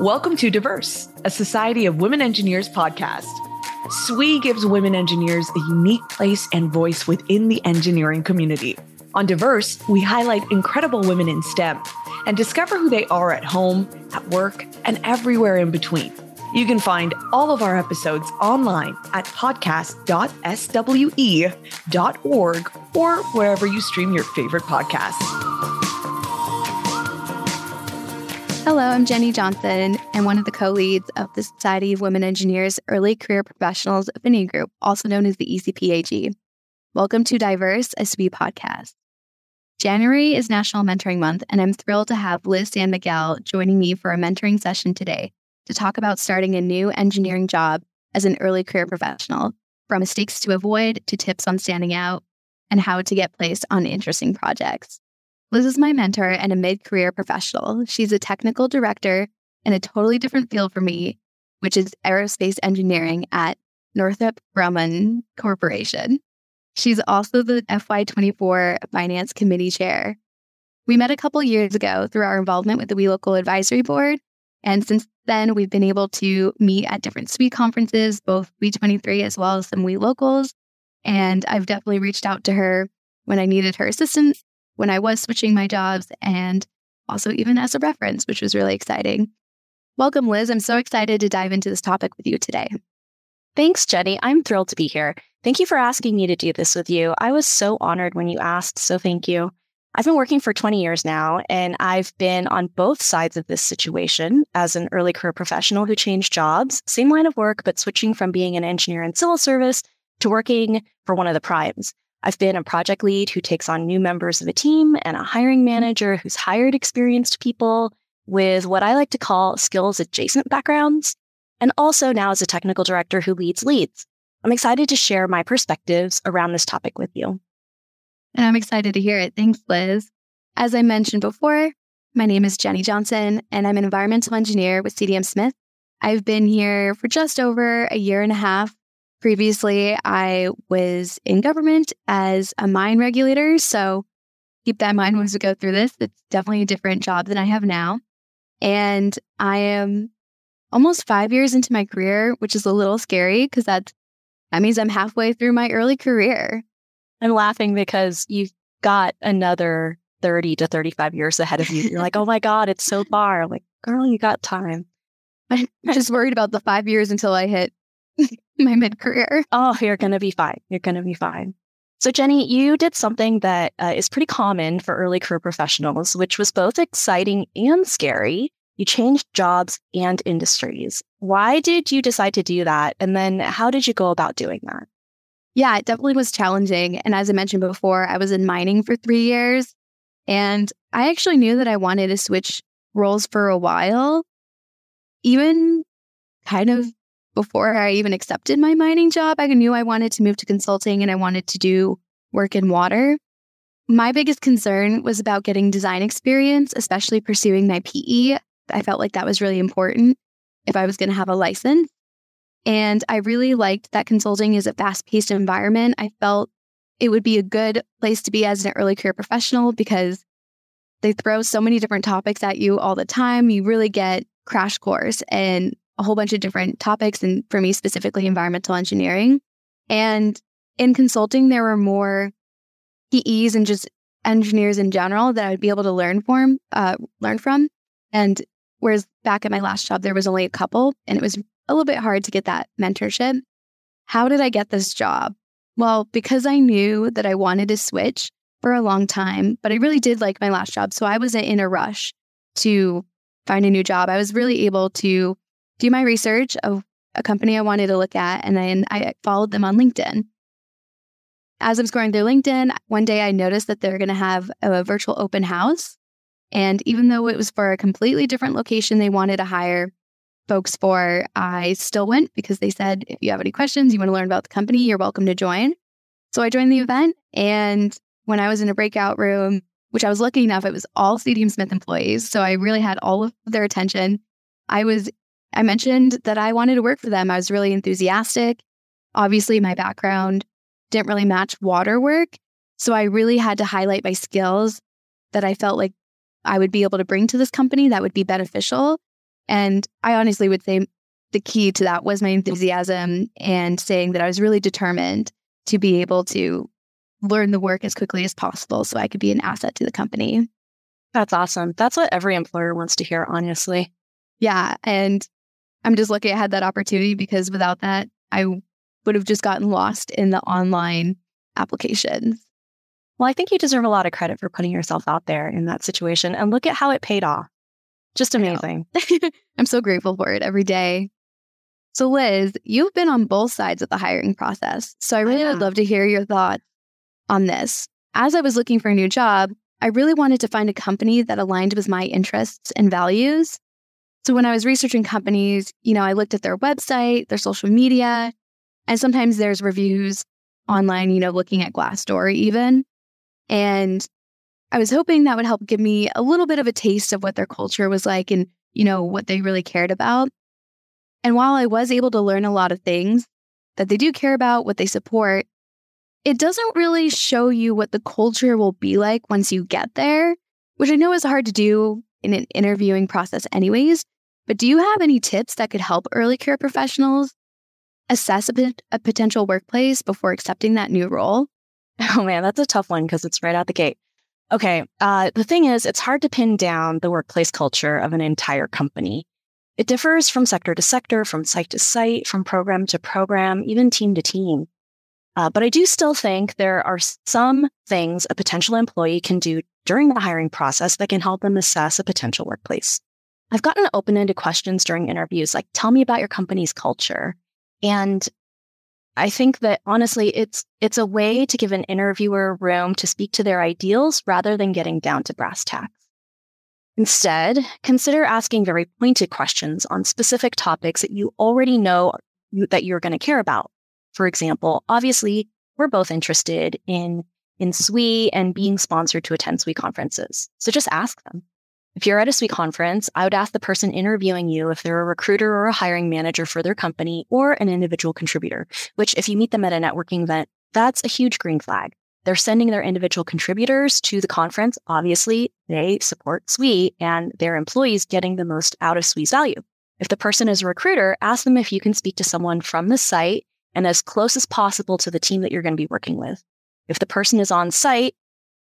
Welcome to Diverse, a Society of Women Engineers podcast. SWE gives women engineers a unique place and voice within the engineering community. On Diverse, we highlight incredible women in STEM and discover who they are at home, at work, and everywhere in between. You can find all of our episodes online at podcast.swe.org or wherever you stream your favorite podcasts. Hello, I'm Jenni Johnson and one of the co-leads of the Society of Women Engineers Early Career Professionals Affinity Group, also known as the ECPAG. Welcome to Diverse, a SWE podcast. January is National Mentoring Month, and I'm thrilled to have Liz San Miguel joining me for a mentoring session today to talk about starting a new engineering job as an early career professional, from mistakes to avoid to tips on standing out and how to get placed on interesting projects. Liz is my mentor and a mid-career professional. She's a technical director in a totally different field for me, which is aerospace engineering at Northrop Grumman Corporation. She's also the FY24 Finance Committee Chair. We met a couple years ago through our involvement with the WeLocal Advisory Board, and since then, we've been able to meet at different SWE conferences, both We23 as well as some WeLocals, and I've definitely reached out to her when I needed her assistance, when I was switching my jobs, and also even as a reference, which was really exciting. Welcome, Liz. I'm so excited to dive into this topic with you today. Thanks, Jenni. I'm thrilled to be here. Thank you for asking me to do this with you. I was so honored when you asked, so thank you. I've been working for 20 years now, and I've been on both sides of this situation as an early career professional who changed jobs, same line of work, but switching from being an engineer in civil service to working for one of the primes. I've been a project lead who takes on new members of a team and a hiring manager who's hired experienced people with what I like to call skills adjacent backgrounds, and also now as a technical director who leads leads. I'm excited to share my perspectives around this topic with you. And I'm excited to hear it. Thanks, Liz. As I mentioned before, my name is Jenni Johnson, and I'm an environmental engineer with CDM Smith. I've been here for just over a year and a half. Previously, I was in government as a mine regulator, so keep that in mind as we go through this. It's definitely a different job than I have now. And I am almost 5 years into my career, which is a little scary because that means I'm halfway through my early career. I'm laughing because you've got another 30 to 35 years ahead of you. You're like, oh my God, it's so far. I'm like, girl, you got time. I'm just worried about the 5 years until I hit my mid-career. Oh, you're going to be fine. You're going to be fine. So Jenni, you did something that is pretty common for early career professionals, which was both exciting and scary. You changed jobs and industries. Why did you decide to do that? And then how did you go about doing that? Yeah, it definitely was challenging. And as I mentioned before, I was in mining for 3 years. And I actually knew that I wanted to switch roles for a while, even kind of before I even accepted my mining job. I knew I wanted to move to consulting and I wanted to do work in water. My biggest concern was about getting design experience, especially pursuing my PE. I felt like that was really important if I was going to have a license. And I really liked that consulting is a fast-paced environment. I felt it would be a good place to be as an early career professional because they throw so many different topics at you all the time. You really get crash course and a whole bunch of different topics, and for me specifically, environmental engineering. And in consulting, there were more PEs and just engineers in general that I would be able to learn from. And whereas back at my last job, there was only a couple, and it was a little bit hard to get that mentorship. How did I get this job? Well, because I knew that I wanted to switch for a long time, but I really did like my last job. So I wasn't in a rush to find a new job. I was really able to do my research of a company I wanted to look at, and then I followed them on LinkedIn. As I'm scrolling through LinkedIn, one day I noticed that they're going to have a virtual open house. And even though it was for a completely different location they wanted to hire folks for, I still went because they said, if you have any questions, you want to learn about the company, you're welcome to join. So I joined the event. And when I was in a breakout room, which I was lucky enough, it was all CDM Smith employees. So I really had all of their attention. I mentioned that I wanted to work for them. I was really enthusiastic. Obviously, my background didn't really match water work. So I really had to highlight my skills that I felt like I would be able to bring to this company that would be beneficial. And I honestly would say the key to that was my enthusiasm and saying that I was really determined to be able to learn the work as quickly as possible so I could be an asset to the company. That's awesome. That's what every employer wants to hear, honestly. Yeah. And I'm just lucky I had that opportunity, because without that, I would have just gotten lost in the online applications. Well, I think you deserve a lot of credit for putting yourself out there in that situation. And look at how it paid off. Just amazing. I'm so grateful for it every day. So Liz, you've been on both sides of the hiring process. So I really would love to hear your thoughts on this. As I was looking for a new job, I really wanted to find a company that aligned with my interests and values. So when I was researching companies, I looked at their website, their social media, and sometimes there's reviews online, looking at Glassdoor even. And I was hoping that would help give me a little bit of a taste of what their culture was like and, what they really cared about. And while I was able to learn a lot of things that they do care about, what they support, it doesn't really show you what the culture will be like once you get there, which I know is hard to do in an interviewing process anyways. But do you have any tips that could help early career professionals assess a potential workplace before accepting that new role? Oh, man, that's a tough one because it's right out the gate. Okay. The thing is, it's hard to pin down the workplace culture of an entire company. It differs from sector to sector, from site to site, from program to program, even team to team. But I do still think there are some things a potential employee can do during the hiring process that can help them assess a potential workplace. I've gotten open-ended questions during interviews, like, tell me about your company's culture. And I think that, honestly, it's a way to give an interviewer room to speak to their ideals rather than getting down to brass tacks. Instead, consider asking very pointed questions on specific topics that you already know that you're going to care about. For example, obviously, we're both interested in SWE and being sponsored to attend SWE conferences. So just ask them. If you're at a SWE conference, I would ask the person interviewing you if they're a recruiter or a hiring manager for their company or an individual contributor, which if you meet them at a networking event, that's a huge green flag. They're sending their individual contributors to the conference. Obviously, they support SWE and their employees getting the most out of SWE's value. If the person is a recruiter, ask them if you can speak to someone from the site and as close as possible to the team that you're going to be working with. If the person is on site,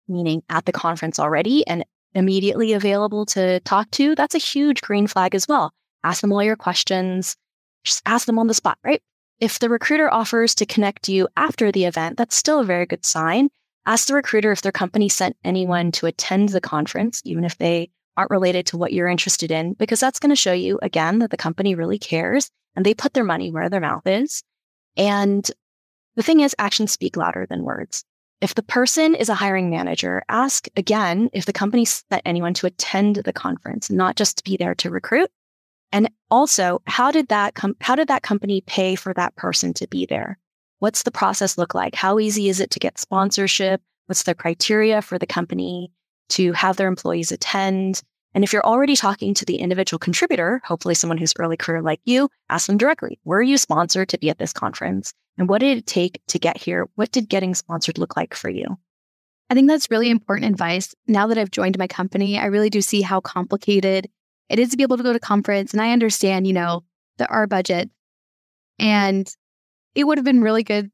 meaning at the conference already and immediately available to talk to, that's a huge green flag as well. Ask them all your questions. Just ask them on the spot, right? If the recruiter offers to connect you after the event, that's still a very good sign. Ask the recruiter if their company sent anyone to attend the conference, even if they aren't related to what you're interested in, because that's going to show you, again, that the company really cares and they put their money where their mouth is. And the thing is, actions speak louder than words. If the person is a hiring manager, ask again if the company sent anyone to attend the conference, not just to be there to recruit. And also, how did that company pay for that person to be there? What's the process look like? How easy is it to get sponsorship? What's the criteria for the company to have their employees attend? And if you're already talking to the individual contributor, hopefully someone who's early career like you, ask them directly, were you sponsored to be at this conference? And what did it take to get here? What did getting sponsored look like for you? I think that's really important advice. Now that I've joined my company, I really do see how complicated it is to be able to go to conference. And I understand, there are budgets. And it would have been really good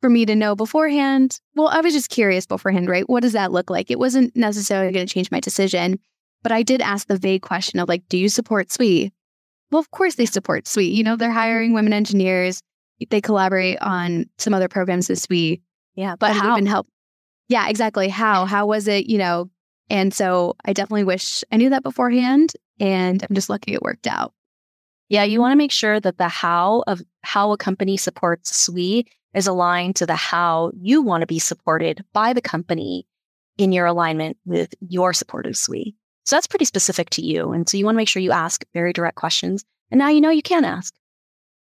for me to know beforehand. Well, I was just curious beforehand, right? What does that look like? It wasn't necessarily going to change my decision. But I did ask the vague question of do you support SWE? Well, of course they support SWE. They're hiring women engineers. They collaborate on some other programs with SWE. Yeah, but how? Even help. Yeah, exactly. How was it, And so I definitely wish I knew that beforehand, and I'm just lucky it worked out. Yeah, you want to make sure that the how of how a company supports SWE is aligned to the how you want to be supported by the company in your alignment with your support of SWE. So that's pretty specific to you. And so you want to make sure you ask very direct questions. And now you can ask.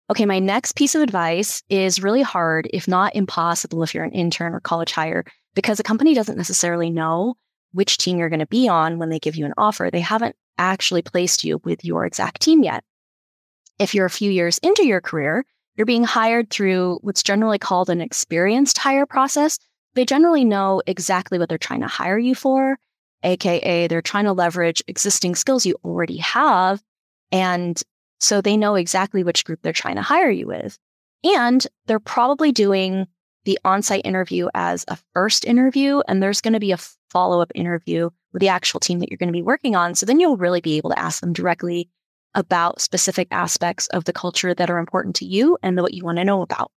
Okay, my next piece of advice is really hard, if not impossible, if you're an intern or college hire, because a company doesn't necessarily know which team you're going to be on when they give you an offer. They haven't actually placed you with your exact team yet. If you're a few years into your career, you're being hired through what's generally called an experienced hire process. They generally know exactly what they're trying to hire you for. AKA, they're trying to leverage existing skills you already have And so they know exactly which group they're trying to hire you with. And they're probably doing the on-site interview as a first interview, and there's going to be a follow-up interview with the actual team that you're going to be working on. So then you'll really be able to ask them directly about specific aspects of the culture that are important to you and what you want to know about.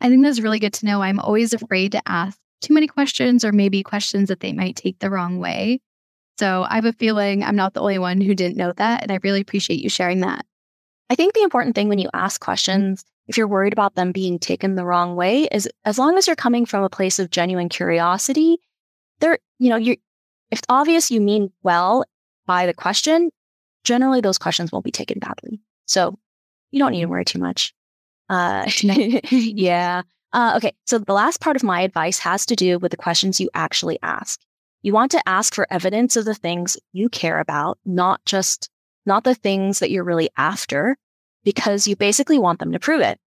I think that's really good to know. I'm always afraid to ask too many questions, or maybe questions that they might take the wrong way. So I have a feeling I'm not the only one who didn't know that, and I really appreciate you sharing that. I think the important thing when you ask questions, if you're worried about them being taken the wrong way, is as long as you're coming from a place of genuine curiosity, if it's obvious you mean well by the question, generally those questions won't be taken badly. So you don't need to worry too much. Yeah. Okay. So the last part of my advice has to do with the questions you actually ask. You want to ask for evidence of the things you care about, not the things that you're really after, because you basically want them to prove it.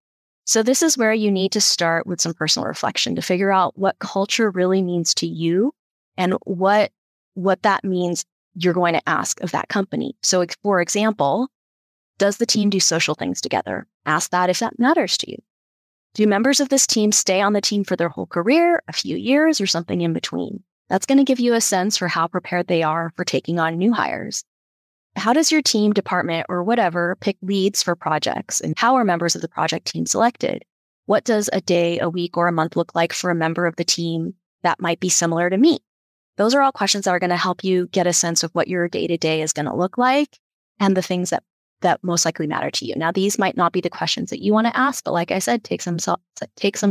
So this is where you need to start with some personal reflection to figure out what culture really means to you and what that means you're going to ask of that company. So for example, does the team do social things together? Ask that if that matters to you. Do members of this team stay on the team for their whole career, a few years, or something in between? That's going to give you a sense for how prepared they are for taking on new hires. How does your team, department, or whatever pick leads for projects? And how are members of the project team selected? What does a day, a week, or a month look like for a member of the team that might be similar to me? Those are all questions that are going to help you get a sense of what your day-to-day is going to look like and the things that most likely matter to you. Now, these might not be the questions that you want to ask, but like I said, take some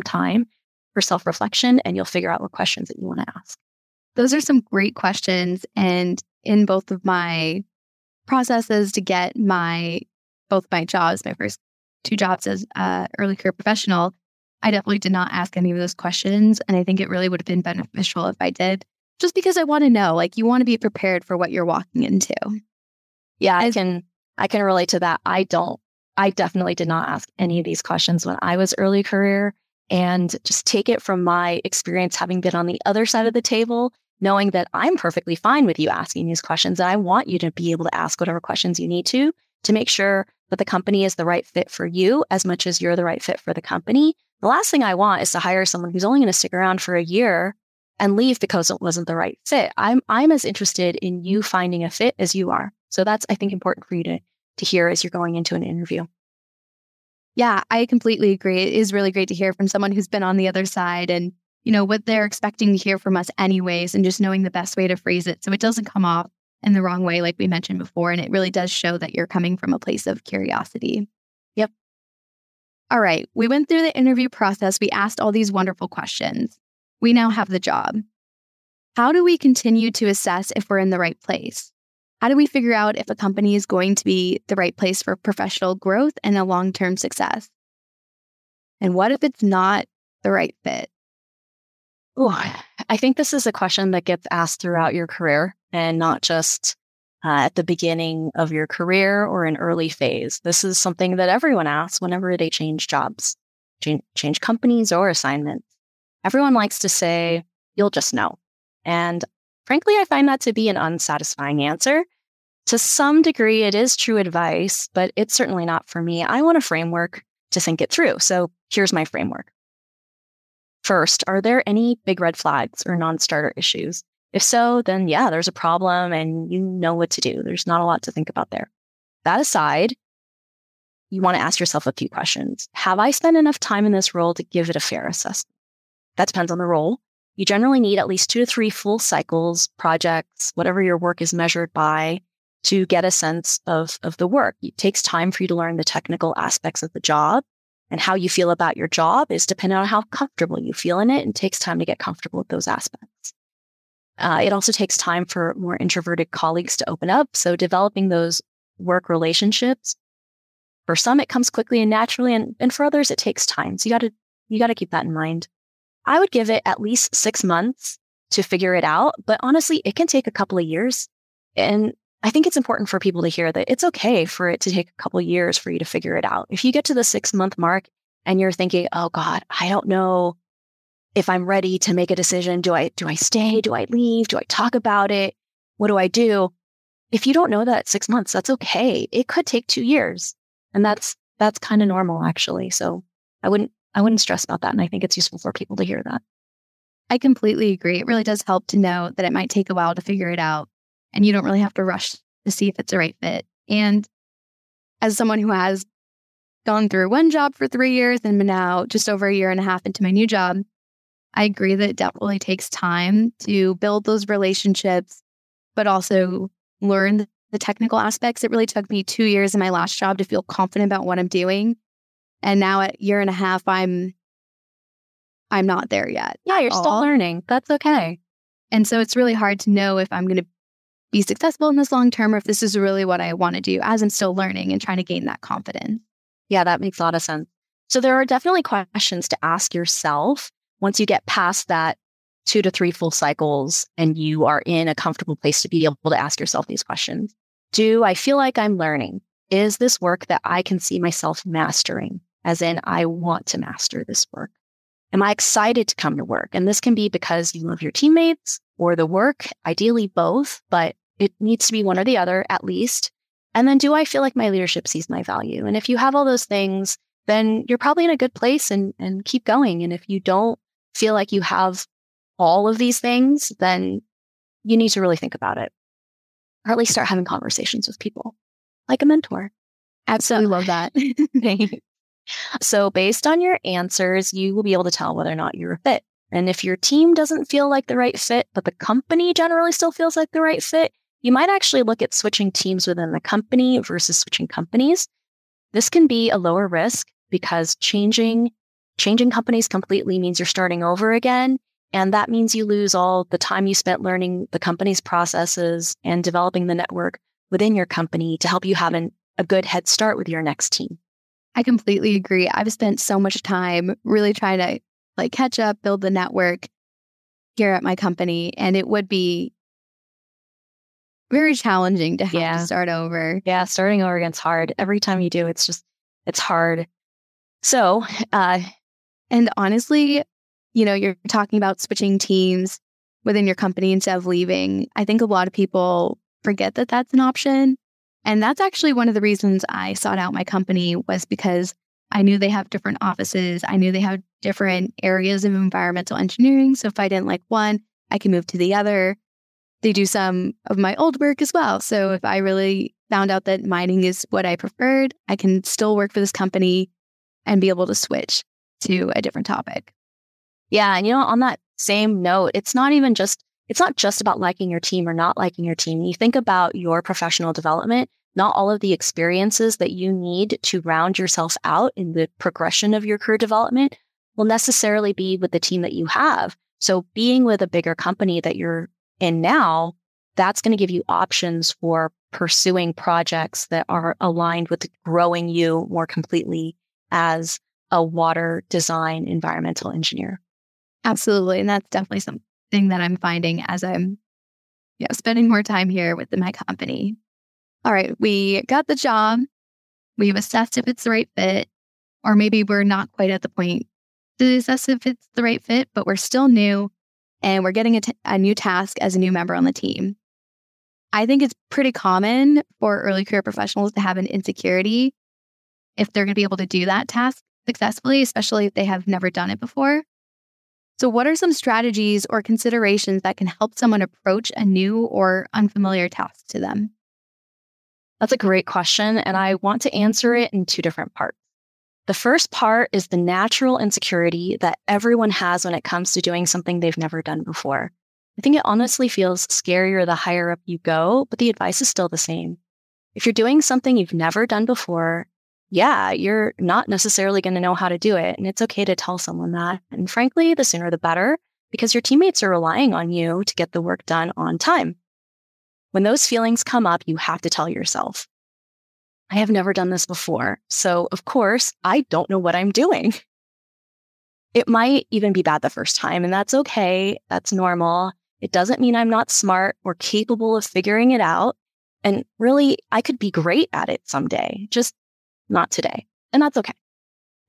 time for self-reflection and you'll figure out what questions that you want to ask. Those are some great questions. And in both of my processes to get my first two jobs as an early career professional, I definitely did not ask any of those questions. And I think it really would have been beneficial if I did, just because I want to know, like, you want to be prepared for what you're walking into. Yeah, I can relate to that. I definitely did not ask any of these questions when I was early career, and just take it from my experience, having been on the other side of the table, knowing that I'm perfectly fine with you asking these questions. And I want you to be able to ask whatever questions you need to make sure that the company is the right fit for you as much as you're the right fit for the company. The last thing I want is to hire someone who's only going to stick around for a year and leave because it wasn't the right fit. I'm as interested in you finding a fit as you are. So that's, I think, important for you to hear as you're going into an interview. Yeah, I completely agree. It is really great to hear from someone who's been on the other side and, you know, what they're expecting to hear from us anyways, and just knowing the best way to phrase it so it doesn't come off in the wrong way, like we mentioned before. And it really does show that you're coming from a place of curiosity. Yep. All right. We went through the interview process. We asked all these wonderful questions. We now have the job. How do we continue to assess if we're in the right place? How do we figure out if a company is going to be the right place for professional growth and a long-term success? And what if it's not the right fit? Ooh, I think this is a question that gets asked throughout your career, and not just at the beginning of your career or an early phase. This is something that everyone asks whenever they change jobs, change companies or assignments. Everyone likes to say, "You'll just know." And frankly, I find that to be an unsatisfying answer. To some degree, it is true advice, but it's certainly not for me. I want a framework to think it through. So here's my framework. First, are there any big red flags or non-starter issues? If so, then yeah, there's a problem and you know what to do. There's not a lot to think about there. That aside, you want to ask yourself a few questions. Have I spent enough time in this role to give it a fair assessment? That depends on the role. You generally need at least 2 to 3 full cycles, projects, whatever your work is measured by, to get a sense of the work. It takes time for you to learn the technical aspects of the job, and how you feel about your job is dependent on how comfortable you feel in it, and takes time to get comfortable with those aspects. It also takes time for more introverted colleagues to open up. So developing those work relationships, for some it comes quickly and naturally, and for others it takes time. So you got to keep that in mind. I would give it at least 6 months to figure it out, but honestly, it can take a couple of years. And I think it's important for people to hear that it's okay for it to take a couple of years for you to figure it out. If you get to the 6-month mark and you're thinking, "Oh God, I don't know if I'm ready to make a decision. Do I stay? Do I leave? Do I talk about it? What do I do?" If you don't know that at 6 months, that's okay. It could take 2 years. And that's kind of normal, actually. So I wouldn't stress about that. And I think it's useful for people to hear that. I completely agree. It really does help to know that it might take a while to figure it out. And you don't really have to rush to see if it's a right fit. And as someone who has gone through one job for 3 years and now just over 1.5 years into my new job, I agree that it definitely takes time to build those relationships, but also learn the technical aspects. It really took me 2 years in my last job to feel confident about what I'm doing. And now at 1.5 years, I'm not there yet. Yeah, you're still learning. That's okay. And so it's really hard to know if I'm going to be successful in this long term or if this is really what I want to do as I'm still learning and trying to gain that confidence. Yeah, that makes a lot of sense. So there are definitely questions to ask yourself once you get past that 2 to 3 full cycles and you are in a comfortable place to be able to ask yourself these questions. Do I feel like I'm learning? Is this work that I can see myself mastering? As in, I want to master this work. Am I excited to come to work? And this can be because you love your teammates or the work, ideally both, but it needs to be one or the other at least. And then do I feel like my leadership sees my value? And if you have all those things, then you're probably in a good place and keep going. And if you don't feel like you have all of these things, then you need to really think about it. Or at least start having conversations with people, like a mentor. Absolutely love that. So based on your answers, you will be able to tell whether or not you're a fit. And if your team doesn't feel like the right fit, but the company generally still feels like the right fit, you might actually look at switching teams within the company versus switching companies. This can be a lower risk because changing companies completely means you're starting over again. And that means you lose all the time you spent learning the company's processes and developing the network within your company to help you have a good head start with your next team. I completely agree. I've spent so much time really trying to catch up, build the network here at my company. And it would be very challenging to have to start over. Yeah, starting over again's hard. Every time you do, it's hard. So, and honestly, you're talking about switching teams within your company instead of leaving. I think a lot of people forget that that's an option. And that's actually one of the reasons I sought out my company was because I knew they have different offices. I knew they have different areas of environmental engineering. So if I didn't like one, I can move to the other. They do some of my old work as well. So if I really found out that mining is what I preferred, I can still work for this company and be able to switch to a different topic. Yeah. And on that same note, it's not just about liking your team or not liking your team. You think about your professional development, not all of the experiences that you need to round yourself out in the progression of your career development will necessarily be with the team that you have. So being with a bigger company that you're in now, that's going to give you options for pursuing projects that are aligned with growing you more completely as a water design environmental engineer. Absolutely. And that's definitely something that I'm finding as I'm spending more time here within my company. All right, we got the job. We've assessed if it's the right fit, or maybe we're not quite at the point to assess if it's the right fit, but we're still new and we're getting a new task as a new member on the team. I think it's pretty common for early career professionals to have an insecurity if they're going to be able to do that task successfully, especially if they have never done it before. So what are some strategies or considerations that can help someone approach a new or unfamiliar task to them? That's a great question, and I want to answer it in 2 different parts. The first part is the natural insecurity that everyone has when it comes to doing something they've never done before. I think it honestly feels scarier the higher up you go, but the advice is still the same. If you're doing something you've never done before, you're not necessarily going to know how to do it. And it's okay to tell someone that. And frankly, the sooner the better, because your teammates are relying on you to get the work done on time. When those feelings come up, you have to tell yourself, I have never done this before. So of course, I don't know what I'm doing. It might even be bad the first time, and that's okay. That's normal. It doesn't mean I'm not smart or capable of figuring it out. And really, I could be great at it someday. Just not today. And that's okay.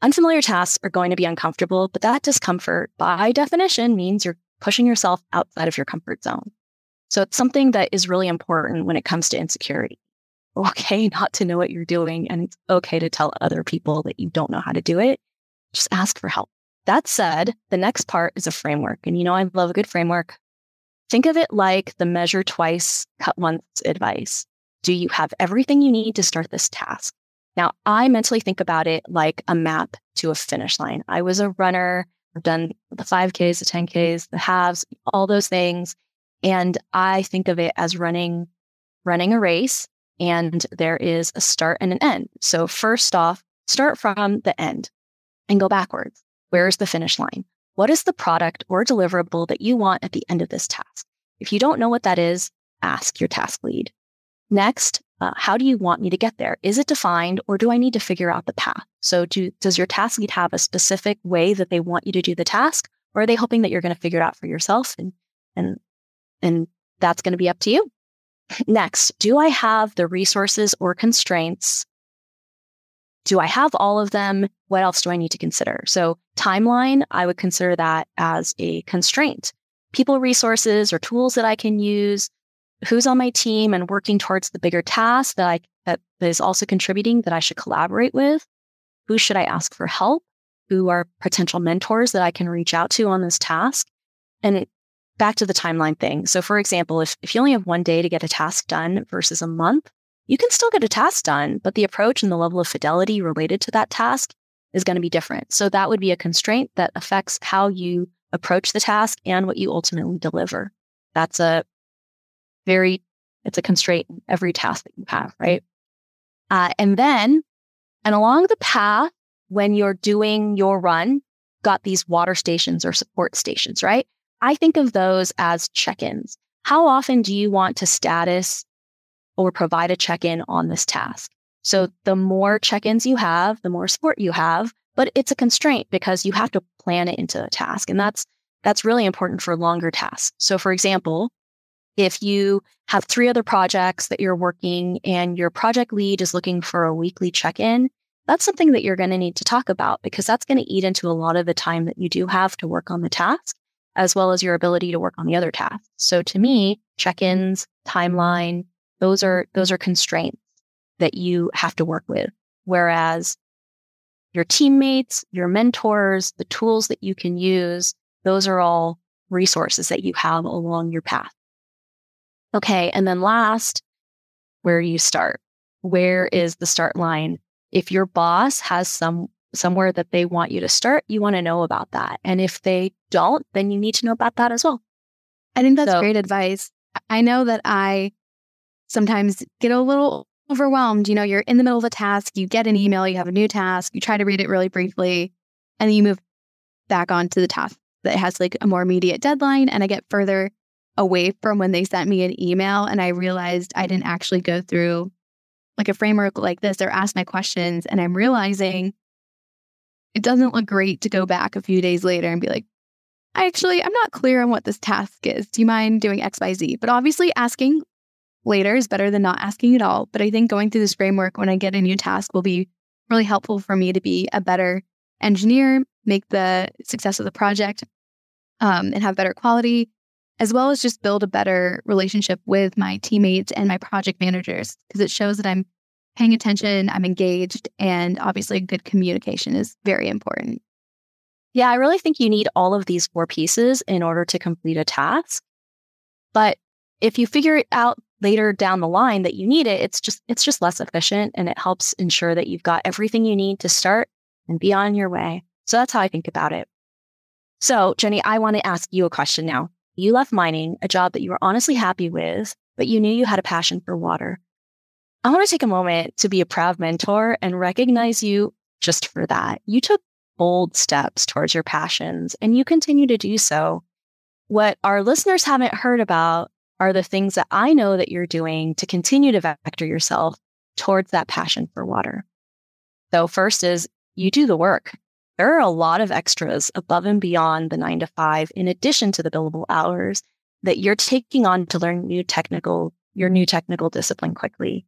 Unfamiliar tasks are going to be uncomfortable, but that discomfort by definition means you're pushing yourself outside of your comfort zone. So it's something that is really important when it comes to insecurity. Okay, not to know what you're doing, and it's okay to tell other people that you don't know how to do it. Just ask for help. That said, the next part is a framework. And I love a good framework. Think of it like the measure twice, cut once advice. Do you have everything you need to start this task? Now, I mentally think about it like a map to a finish line. I was a runner. I've done the 5Ks, the 10Ks, the halves, all those things. And I think of it as running a race. And there is a start and an end. So first off, start from the end and go backwards. Where is the finish line? What is the product or deliverable that you want at the end of this task? If you don't know what that is, ask your task lead. Next, how do you want me to get there? Is it defined, or do I need to figure out the path? So does your task lead have a specific way that they want you to do the task, or are they hoping that you're going to figure it out for yourself and that's going to be up to you? Next, do I have the resources or constraints? Do I have all of them? What else do I need to consider? So timeline, I would consider that as a constraint. People resources or tools that I can use, who's on my team and working towards the bigger task that is also contributing that I should collaborate with, who should I ask for help, who are potential mentors that I can reach out to on this task, and back to the timeline thing. So for example, if you only have one day to get a task done versus a month, you can still get a task done, but the approach and the level of fidelity related to that task is going to be different. So that would be a constraint that affects how you approach the task and what you ultimately deliver. That's it's a constraint in every task that you have, right? And along the path, when you're doing your run, got these water stations or support stations, right? I think of those as check-ins. How often do you want to status or provide a check-in on this task? So the more check-ins you have, the more support you have, but it's a constraint because you have to plan it into a task. And that's really important for longer tasks. So for example, if you have 3 other projects that you're working and your project lead is looking for a weekly check-in, that's something that you're going to need to talk about because that's going to eat into a lot of the time that you do have to work on the task, as well as your ability to work on the other tasks. So to me, check-ins, timeline, those are constraints that you have to work with. Whereas your teammates, your mentors, the tools that you can use, those are all resources that you have along your path. Okay, and then last, where you start. Where is the start line? If your boss has somewhere that they want you to start, you want to know about that. And if they don't, then you need to know about that as well. I think that's great advice. I know that I sometimes get a little overwhelmed. You're in the middle of a task, you get an email, you have a new task, you try to read it really briefly, and then you move back onto the task that has like a more immediate deadline. And I get further away from when they sent me an email. And I realized I didn't actually go through like a framework like this or ask my questions. And I'm realizing it doesn't look great to go back a few days later and be like, I'm not clear on what this task is. Do you mind doing X, Y, Z? But obviously asking later is better than not asking at all. But I think going through this framework when I get a new task will be really helpful for me to be a better engineer, make the success of the project, and have better quality, as well as just build a better relationship with my teammates and my project managers, because it shows that I'm paying attention, I'm engaged, and obviously good communication is very important. Yeah, I really think you need all of these 4 pieces in order to complete a task. But if you figure it out later down the line that you need it, it's just less efficient, and it helps ensure that you've got everything you need to start and be on your way. So that's how I think about it. So, Jenni, I want to ask you a question now. You left mining, a job that you were honestly happy with, but you knew you had a passion for water. I want to take a moment to be a proud mentor and recognize you just for that. You took bold steps towards your passions, and you continue to do so. What our listeners haven't heard about are the things that I know that you're doing to continue to vector yourself towards that passion for water. So first is you do the work. There are a lot of extras above and beyond the 9 to 5, in addition to the billable hours that you're taking on to learn your new technical discipline quickly.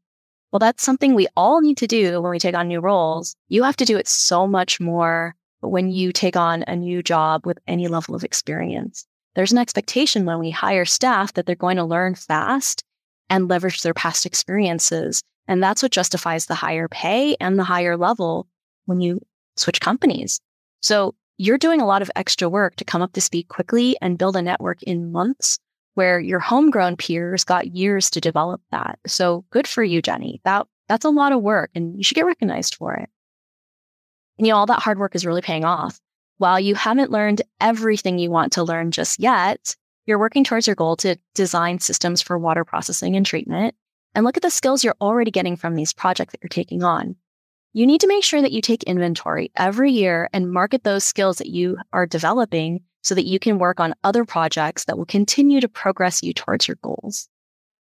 Well, that's something we all need to do when we take on new roles. You have to do it so much more when you take on a new job with any level of experience. There's an expectation when we hire staff that they're going to learn fast and leverage their past experiences. And that's what justifies the higher pay and the higher level when you switch companies. So you're doing a lot of extra work to come up to speed quickly and build a network in months where your homegrown peers got years to develop that. So good for you, Jenni. That's a lot of work and you should get recognized for it. And all that hard work is really paying off. While you haven't learned everything you want to learn just yet, you're working towards your goal to design systems for water processing and treatment. And look at the skills you're already getting from these projects that you're taking on. You need to make sure that you take inventory every year and market those skills that you are developing so that you can work on other projects that will continue to progress you towards your goals.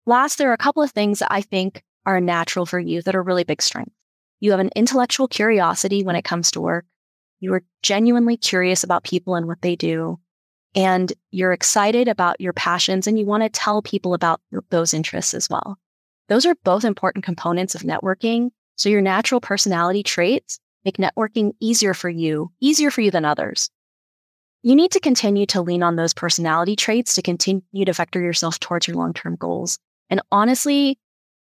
Last, there are a couple of things that I think are natural for you that are really big strengths. You have an intellectual curiosity when it comes to work. You are genuinely curious about people and what they do. And you're excited about your passions and you want to tell people about those interests as well. Those are both important components of networking. So your natural personality traits make networking easier for you than others. You need to continue to lean on those personality traits to continue to vector yourself towards your long-term goals. And honestly,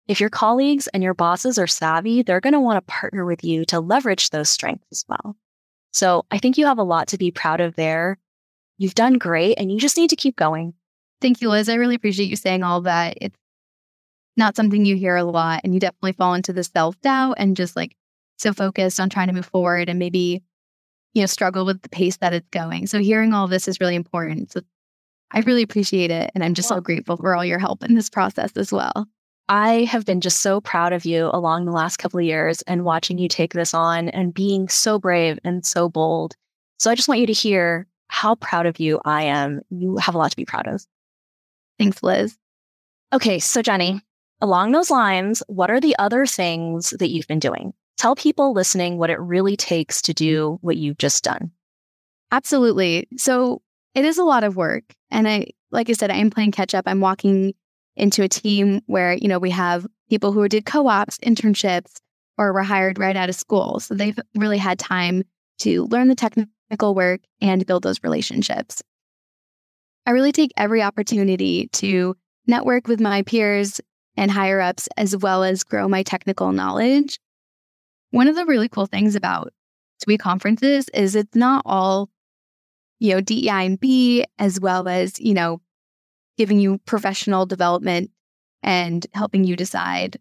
if your colleagues and your bosses are savvy, they're going to want to partner with you to leverage those strengths as well. So I think you have a lot to be proud of there. You've done great and you just need to keep going. Thank you, Liz. I really appreciate you saying all that. It's not something you hear a lot, and you definitely fall into the self-doubt and just like so focused on trying to move forward and maybe, struggle with the pace that it's going. So hearing all this is really important. So I really appreciate it. And I'm just so grateful for all your help in this process as well. I have been just so proud of you along the last couple of years and watching you take this on and being so brave and so bold. So I just want you to hear how proud of you I am. You have a lot to be proud of. Thanks, Liz. Okay, so Jenni, along those lines, what are the other things that you've been doing? Tell people listening what it really takes to do what you've just done. Absolutely. So it is a lot of work. And I am playing catch up. I'm walking into a team where, we have people who did co-ops, internships, or were hired right out of school. So they've really had time to learn the technical work and build those relationships. I really take every opportunity to network with my peers and higher ups, as well as grow my technical knowledge. One of the really cool things about SWE conferences is it's not all, DEI&B, as well as, giving you professional development and helping you decide,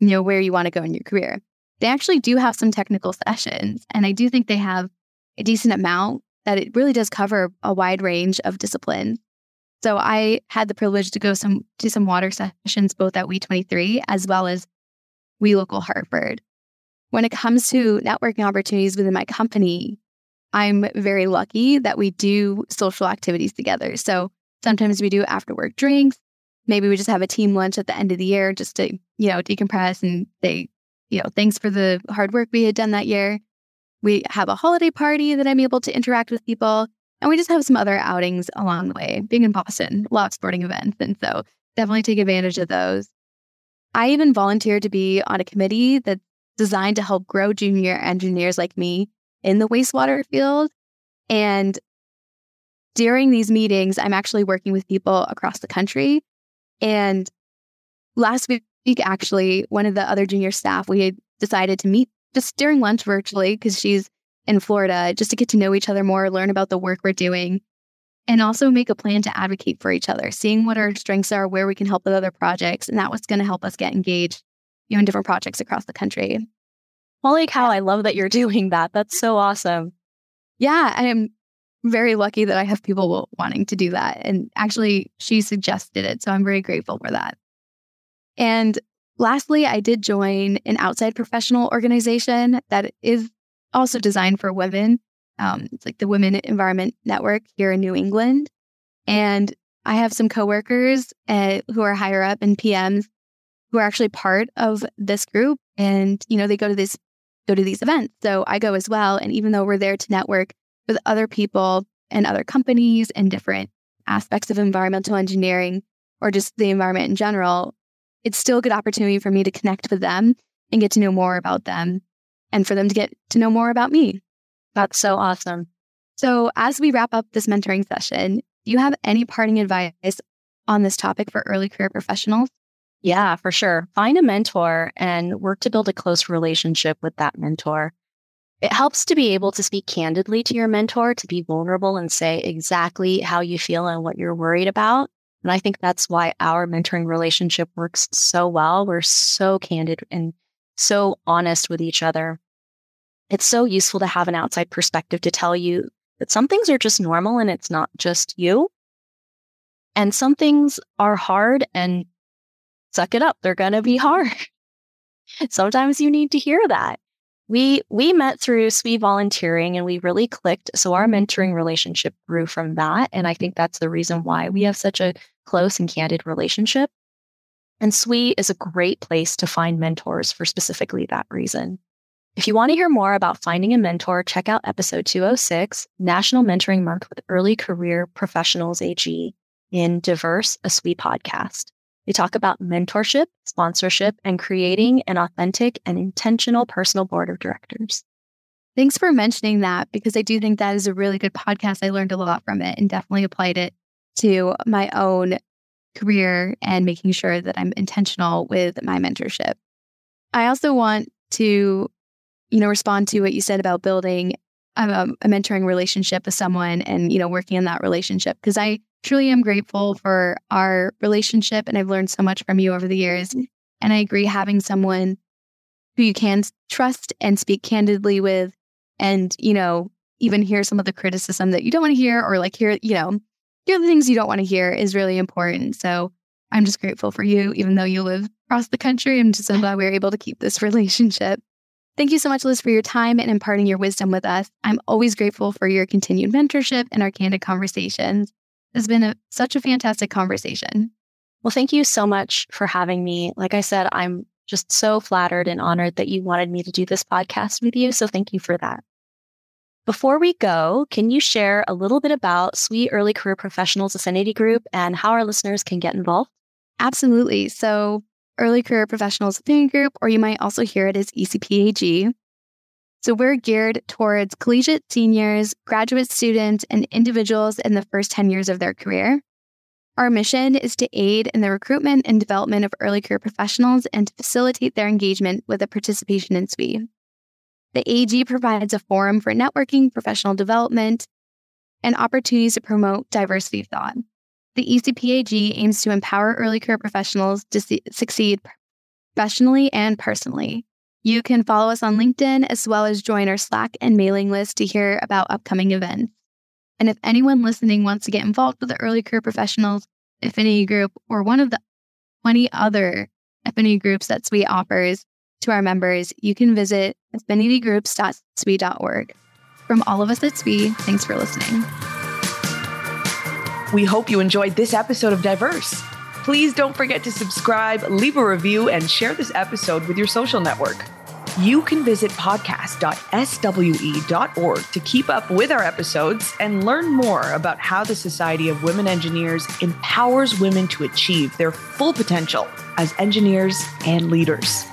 where you want to go in your career. They actually do have some technical sessions, and I do think they have a decent amount that it really does cover a wide range of disciplines. So I had the privilege to go to some water sessions, both at We23 as well as WeLocal Hartford. When it comes to networking opportunities within my company, I'm very lucky that we do social activities together. So sometimes we do after work drinks. Maybe we just have a team lunch at the end of the year just to, decompress and say, thanks for the hard work we had done that year. We have a holiday party that I'm able to interact with people. And we just have some other outings along the way. Being in Boston, a lot of sporting events. And so definitely take advantage of those. I even volunteered to be on a committee that's designed to help grow junior engineers like me in the wastewater field. And during these meetings, I'm actually working with people across the country. And last week, actually, one of the other junior staff, we had decided to meet just during lunch virtually because she's in Florida, just to get to know each other more, learn about the work we're doing, and also make a plan to advocate for each other, seeing what our strengths are, where we can help with other projects. And that was going to help us get engaged, in different projects across the country. Holy cow, I love that you're doing that. That's so awesome. Yeah, I am very lucky that I have people wanting to do that. And actually, she suggested it. So I'm very grateful for that. And lastly, I did join an outside professional organization that is also designed for women. It's like the Women Environment Network here in New England. And I have some coworkers who are higher up and PMs who are actually part of this group. And, they go to these events. So I go as well. And even though we're there to network with other people and other companies and different aspects of environmental engineering or just the environment in general, it's still a good opportunity for me to connect with them and get to know more about them, and for them to get to know more about me. That's so awesome. So as we wrap up this mentoring session, Do you have any parting advice on this topic for early career professionals? Yeah, for sure. Find a mentor and work to build a close relationship with that mentor. It helps to be able to speak candidly to your mentor, to be vulnerable and say exactly how you feel and what you're worried about. And I think that's why our mentoring relationship works so well. We're so candid and so honest with each other. It's so useful to have an outside perspective to tell you that some things are just normal and it's not just you. And some things are hard and suck it up. They're going to be hard. Sometimes you need to hear that. We met through SWE volunteering and we really clicked. So our mentoring relationship grew from that. And I think that's the reason why we have such a close and candid relationship. And SWE is a great place to find mentors for specifically that reason. If you want to hear more about finding a mentor, check out episode 206, National Mentoring Month with Early Career Professionals AG in Diverse, a SWE podcast. We talk about mentorship, sponsorship, and creating an authentic and intentional personal board of directors. Thanks for mentioning that, because I do think that is a really good podcast. I learned a lot from it and definitely applied it to my own career and making sure that I'm intentional with my mentorship. I also want to, respond to what you said about building a mentoring relationship with someone and, working in that relationship, because I truly am grateful for our relationship and I've learned so much from you over the years. And I agree, having someone who you can trust and speak candidly with and, even hear some of the criticism that you don't want to hear or hear the things you don't want to hear is really important. So I'm just grateful for you, even though you live across the country. I'm just so glad we were able to keep this relationship. Thank you so much, Liz, for your time and imparting your wisdom with us. I'm always grateful for your continued mentorship and our candid conversations. It's been such a fantastic conversation. Well, thank you so much for having me. Like I said, I'm just so flattered and honored that you wanted me to do this podcast with you. So thank you for that. Before we go, can you share a little bit about SWE Early Career Professionals Affinity Group and how our listeners can get involved? Absolutely. So Early Career Professionals Affinity Group, or you might also hear it as ECPAG. So we're geared towards collegiate seniors, graduate students, and individuals in the first 10 years of their career. Our mission is to aid in the recruitment and development of early career professionals and to facilitate their engagement with a participation in SWE. The AG provides a forum for networking, professional development, and opportunities to promote diversity of thought. The ECPAG aims to empower early career professionals to succeed professionally and personally. You can follow us on LinkedIn as well as join our Slack and mailing list to hear about upcoming events. And if anyone listening wants to get involved with the Early Career Professionals Affinity Group or one of the 20 other affinity groups that SWE offers to our members, you can visit affinitygroups.SWE.org. From all of us at SWE, thanks for listening. We hope you enjoyed this episode of Diverse. Please don't forget to subscribe, leave a review, and share this episode with your social network. You can visit podcast.swe.org to keep up with our episodes and learn more about how the Society of Women Engineers empowers women to achieve their full potential as engineers and leaders.